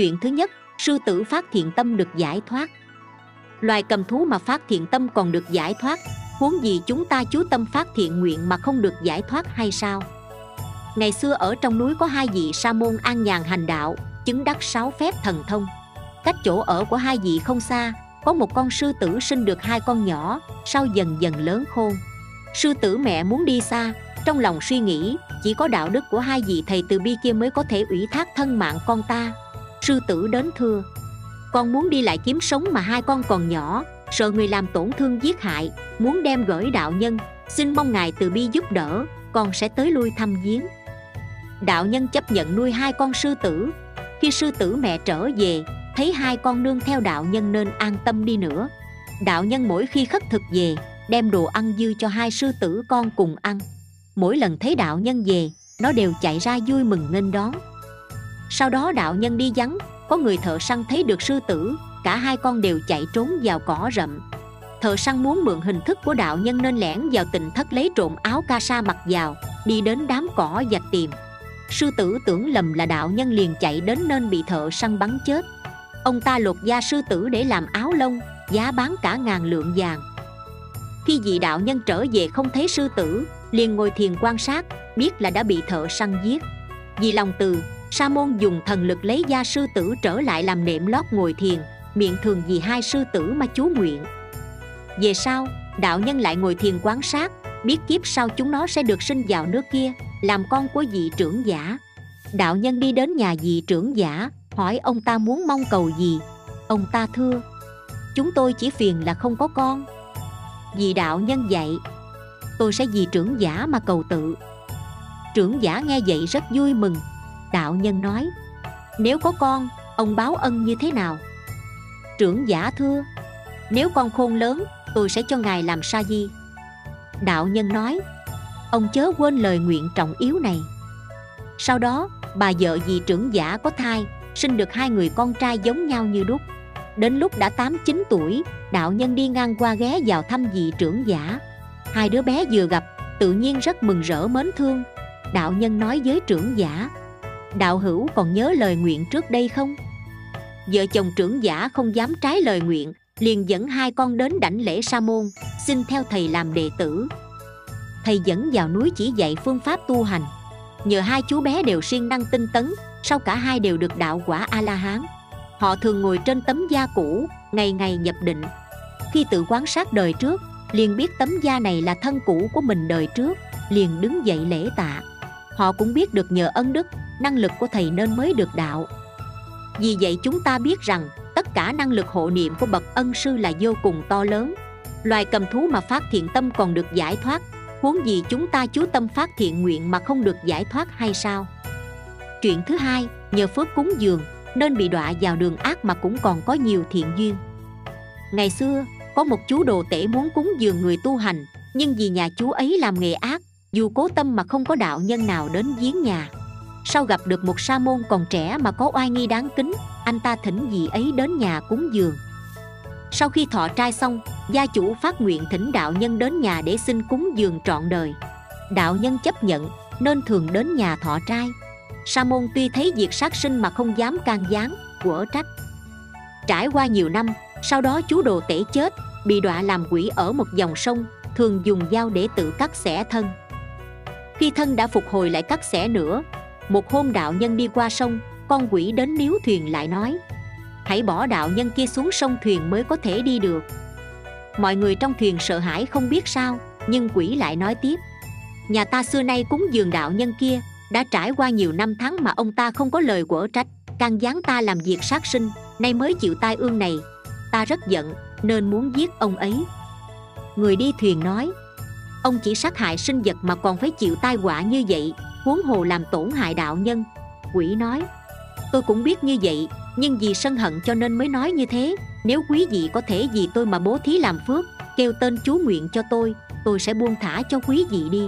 Chuyện thứ nhất, sư tử phát thiện tâm được giải thoát. Loài cầm thú mà phát thiện tâm còn được giải thoát, huống gì chúng ta chú tâm phát thiện nguyện mà không được giải thoát hay sao? Ngày xưa ở trong núi có hai vị sa môn an nhàn hành đạo, chứng đắc 6 phép thần thông. Cách chỗ ở của hai vị không xa, có một con sư tử sinh được 2 con nhỏ, sau dần dần lớn khôn. Sư tử mẹ muốn đi xa, trong lòng suy nghĩ, chỉ có đạo đức của hai vị thầy từ bi kia mới có thể ủy thác thân mạng con ta. Sư tử đến thưa: con muốn đi lại kiếm sống mà hai con còn nhỏ, sợ người làm tổn thương giết hại, muốn đem gửi đạo nhân, xin mong ngài từ bi giúp đỡ, con sẽ tới lui thăm viếng. Đạo nhân chấp nhận nuôi 2 con sư tử. Khi sư tử mẹ trở về, thấy 2 con nương theo đạo nhân nên an tâm đi nữa. Đạo nhân mỗi khi khất thực về, đem đồ ăn dư cho 2 sư tử con cùng ăn. Mỗi lần thấy đạo nhân về, nó đều chạy ra vui mừng nghênh đón. Sau đó đạo nhân đi vắng, có người thợ săn thấy được sư tử, cả 2 con đều chạy trốn vào cỏ rậm. Thợ săn muốn mượn hình thức của đạo nhân nên lẻn vào tịnh thất lấy trộm áo ca sa mặc vào, đi đến đám cỏ và tìm. Sư tử tưởng lầm là đạo nhân liền chạy đến nên bị thợ săn bắn chết. Ông ta lột da sư tử để làm áo lông, giá bán cả 1000 lượng vàng. Khi vị đạo nhân trở về không thấy sư tử, liền ngồi thiền quan sát, biết là đã bị thợ săn giết. Vì lòng từ, sa môn dùng thần lực lấy da sư tử trở lại làm nệm lót ngồi thiền, miệng thường vì 2 sư tử mà chú nguyện. Về sau, đạo nhân lại ngồi thiền quan sát, biết kiếp sau chúng nó sẽ được sinh vào nước kia, làm con của vị trưởng giả. Đạo nhân đi đến nhà vị trưởng giả, hỏi ông ta muốn mong cầu gì. Ông ta thưa: chúng tôi chỉ phiền là không có con. Vị đạo nhân dạy: tôi sẽ vì trưởng giả mà cầu tự. Trưởng giả nghe vậy rất vui mừng. Đạo nhân nói: nếu có con, ông báo ân như thế nào? Trưởng giả thưa: nếu con khôn lớn, tôi sẽ cho ngài làm sa di. Đạo nhân nói: ông chớ quên lời nguyện trọng yếu này. Sau đó, bà vợ vị trưởng giả có thai, sinh được 2 người con trai giống nhau như đúc. Đến lúc đã 8-9 tuổi, đạo nhân đi ngang qua ghé vào thăm vị trưởng giả. 2 đứa bé vừa gặp, tự nhiên rất mừng rỡ mến thương. Đạo nhân nói với trưởng giả: đạo hữu còn nhớ lời nguyện trước đây không? Vợ chồng trưởng giả không dám trái lời nguyện, liền dẫn 2 con đến đảnh lễ sa môn, xin theo thầy làm đệ tử. Thầy dẫn vào núi chỉ dạy phương pháp tu hành. Nhờ 2 chú bé đều siêng năng tinh tấn, sau cả 2 đều được đạo quả A-la-hán. Họ thường ngồi trên tấm da cũ, ngày ngày nhập định. Khi tự quan sát đời trước, liền biết tấm da này là thân cũ của mình đời trước, liền đứng dậy lễ tạ. Họ cũng biết được nhờ ân đức, năng lực của thầy nên mới được đạo. Vì vậy chúng ta biết rằng tất cả năng lực hộ niệm của bậc ân sư là vô cùng to lớn. Loài cầm thú mà phát thiện tâm còn được giải thoát, huống gì chúng ta chú tâm phát thiện nguyện mà không được giải thoát hay sao? Chuyện thứ hai, nhờ phước cúng dường nên bị đọa vào đường ác mà cũng còn có nhiều thiện duyên. Ngày xưa, có một chú đồ tể muốn cúng dường người tu hành, nhưng vì nhà chú ấy làm nghề ác, dù cố tâm mà không có đạo nhân nào đến viếng nhà. Sau gặp được một sa môn còn trẻ mà có oai nghi đáng kính, anh ta thỉnh vị ấy đến nhà cúng dường. Sau khi thọ trai xong, gia chủ phát nguyện thỉnh đạo nhân đến nhà để xin cúng dường trọn đời. Đạo nhân chấp nhận nên thường đến nhà thọ trai. Sa môn tuy thấy việc sát sinh mà không dám can gián, quở trách. Trải qua nhiều năm, sau đó chú đồ tể chết, bị đọa làm quỷ ở một dòng sông, thường dùng dao để tự cắt xẻ thân. Khi thân đã phục hồi lại cắt xẻ nữa. Một hôm đạo nhân đi qua sông, con quỷ đến níu thuyền lại nói: hãy bỏ đạo nhân kia xuống sông thuyền mới có thể đi được. Mọi người trong thuyền sợ hãi không biết sao, nhưng quỷ lại nói tiếp: nhà ta xưa nay cúng dường đạo nhân kia, đã trải qua nhiều năm tháng mà ông ta không có lời quở trách, can gián ta làm việc sát sinh, nay mới chịu tai ương này. Ta rất giận, nên muốn giết ông ấy. Người đi thuyền nói: ông chỉ sát hại sinh vật mà còn phải chịu tai họa như vậy, huống hồ làm tổn hại đạo nhân. Quỷ nói: tôi cũng biết như vậy, nhưng vì sân hận cho nên mới nói như thế. Nếu quý vị có thể vì tôi mà bố thí làm phước, kêu tên chú nguyện cho tôi sẽ buông thả cho quý vị đi.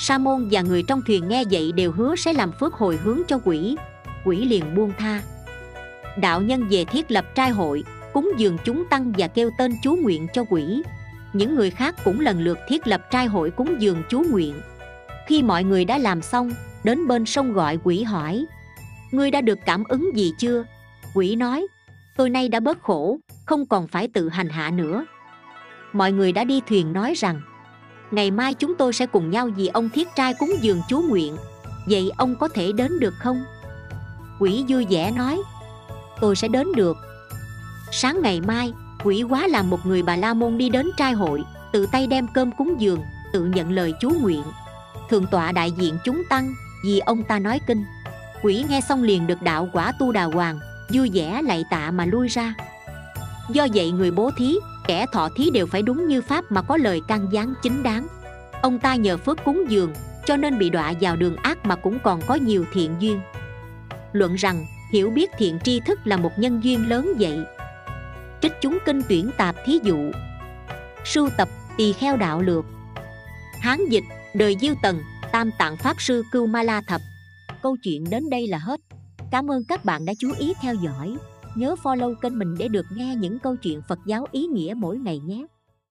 Sa môn và người trong thuyền nghe vậy đều hứa sẽ làm phước hồi hướng cho quỷ. Quỷ liền buông tha. Đạo nhân về thiết lập trai hội, cúng dường chúng tăng và kêu tên chú nguyện cho quỷ. Những người khác cũng lần lượt thiết lập trai hội cúng dường chú nguyện. Khi mọi người đã làm xong, đến bên sông gọi quỷ hỏi: ngươi đã được cảm ứng gì chưa? Quỷ nói, tôi nay đã bớt khổ, không còn phải tự hành hạ nữa. Mọi người đã đi thuyền nói rằng, ngày mai chúng tôi sẽ cùng nhau vì ông Thiết Trai cúng dường chú nguyện, vậy ông có thể đến được không? Quỷ vui vẻ nói, tôi sẽ đến được. Sáng ngày mai, Quỷ Quá làm một người Bà La Môn đi đến trai hội, tự tay đem cơm cúng dường, tự nhận lời chú nguyện. Thượng tọa đại diện chúng tăng, vì ông ta nói kinh. Quỷ nghe xong liền được đạo quả Tu Đà Hoàng, vui vẻ lạy tạ mà lui ra. Do vậy người bố thí, kẻ thọ thí đều phải đúng như pháp mà có lời can gián chính đáng. Ông ta nhờ phước cúng dường, cho nên bị đọa vào đường ác mà cũng còn có nhiều thiện duyên. Luận rằng, hiểu biết thiện tri thức là một nhân duyên lớn vậy. Trích chúng kinh tuyển tạp thí dụ. Sưu tập tỳ kheo đạo lược. Hán dịch đời Diêu Tần, Tam Tạng Pháp Sư Cưu Ma La Thập. Câu chuyện đến đây là hết. Cảm ơn các bạn đã chú ý theo dõi. Nhớ follow kênh mình để được nghe những câu chuyện Phật giáo ý nghĩa mỗi ngày nhé.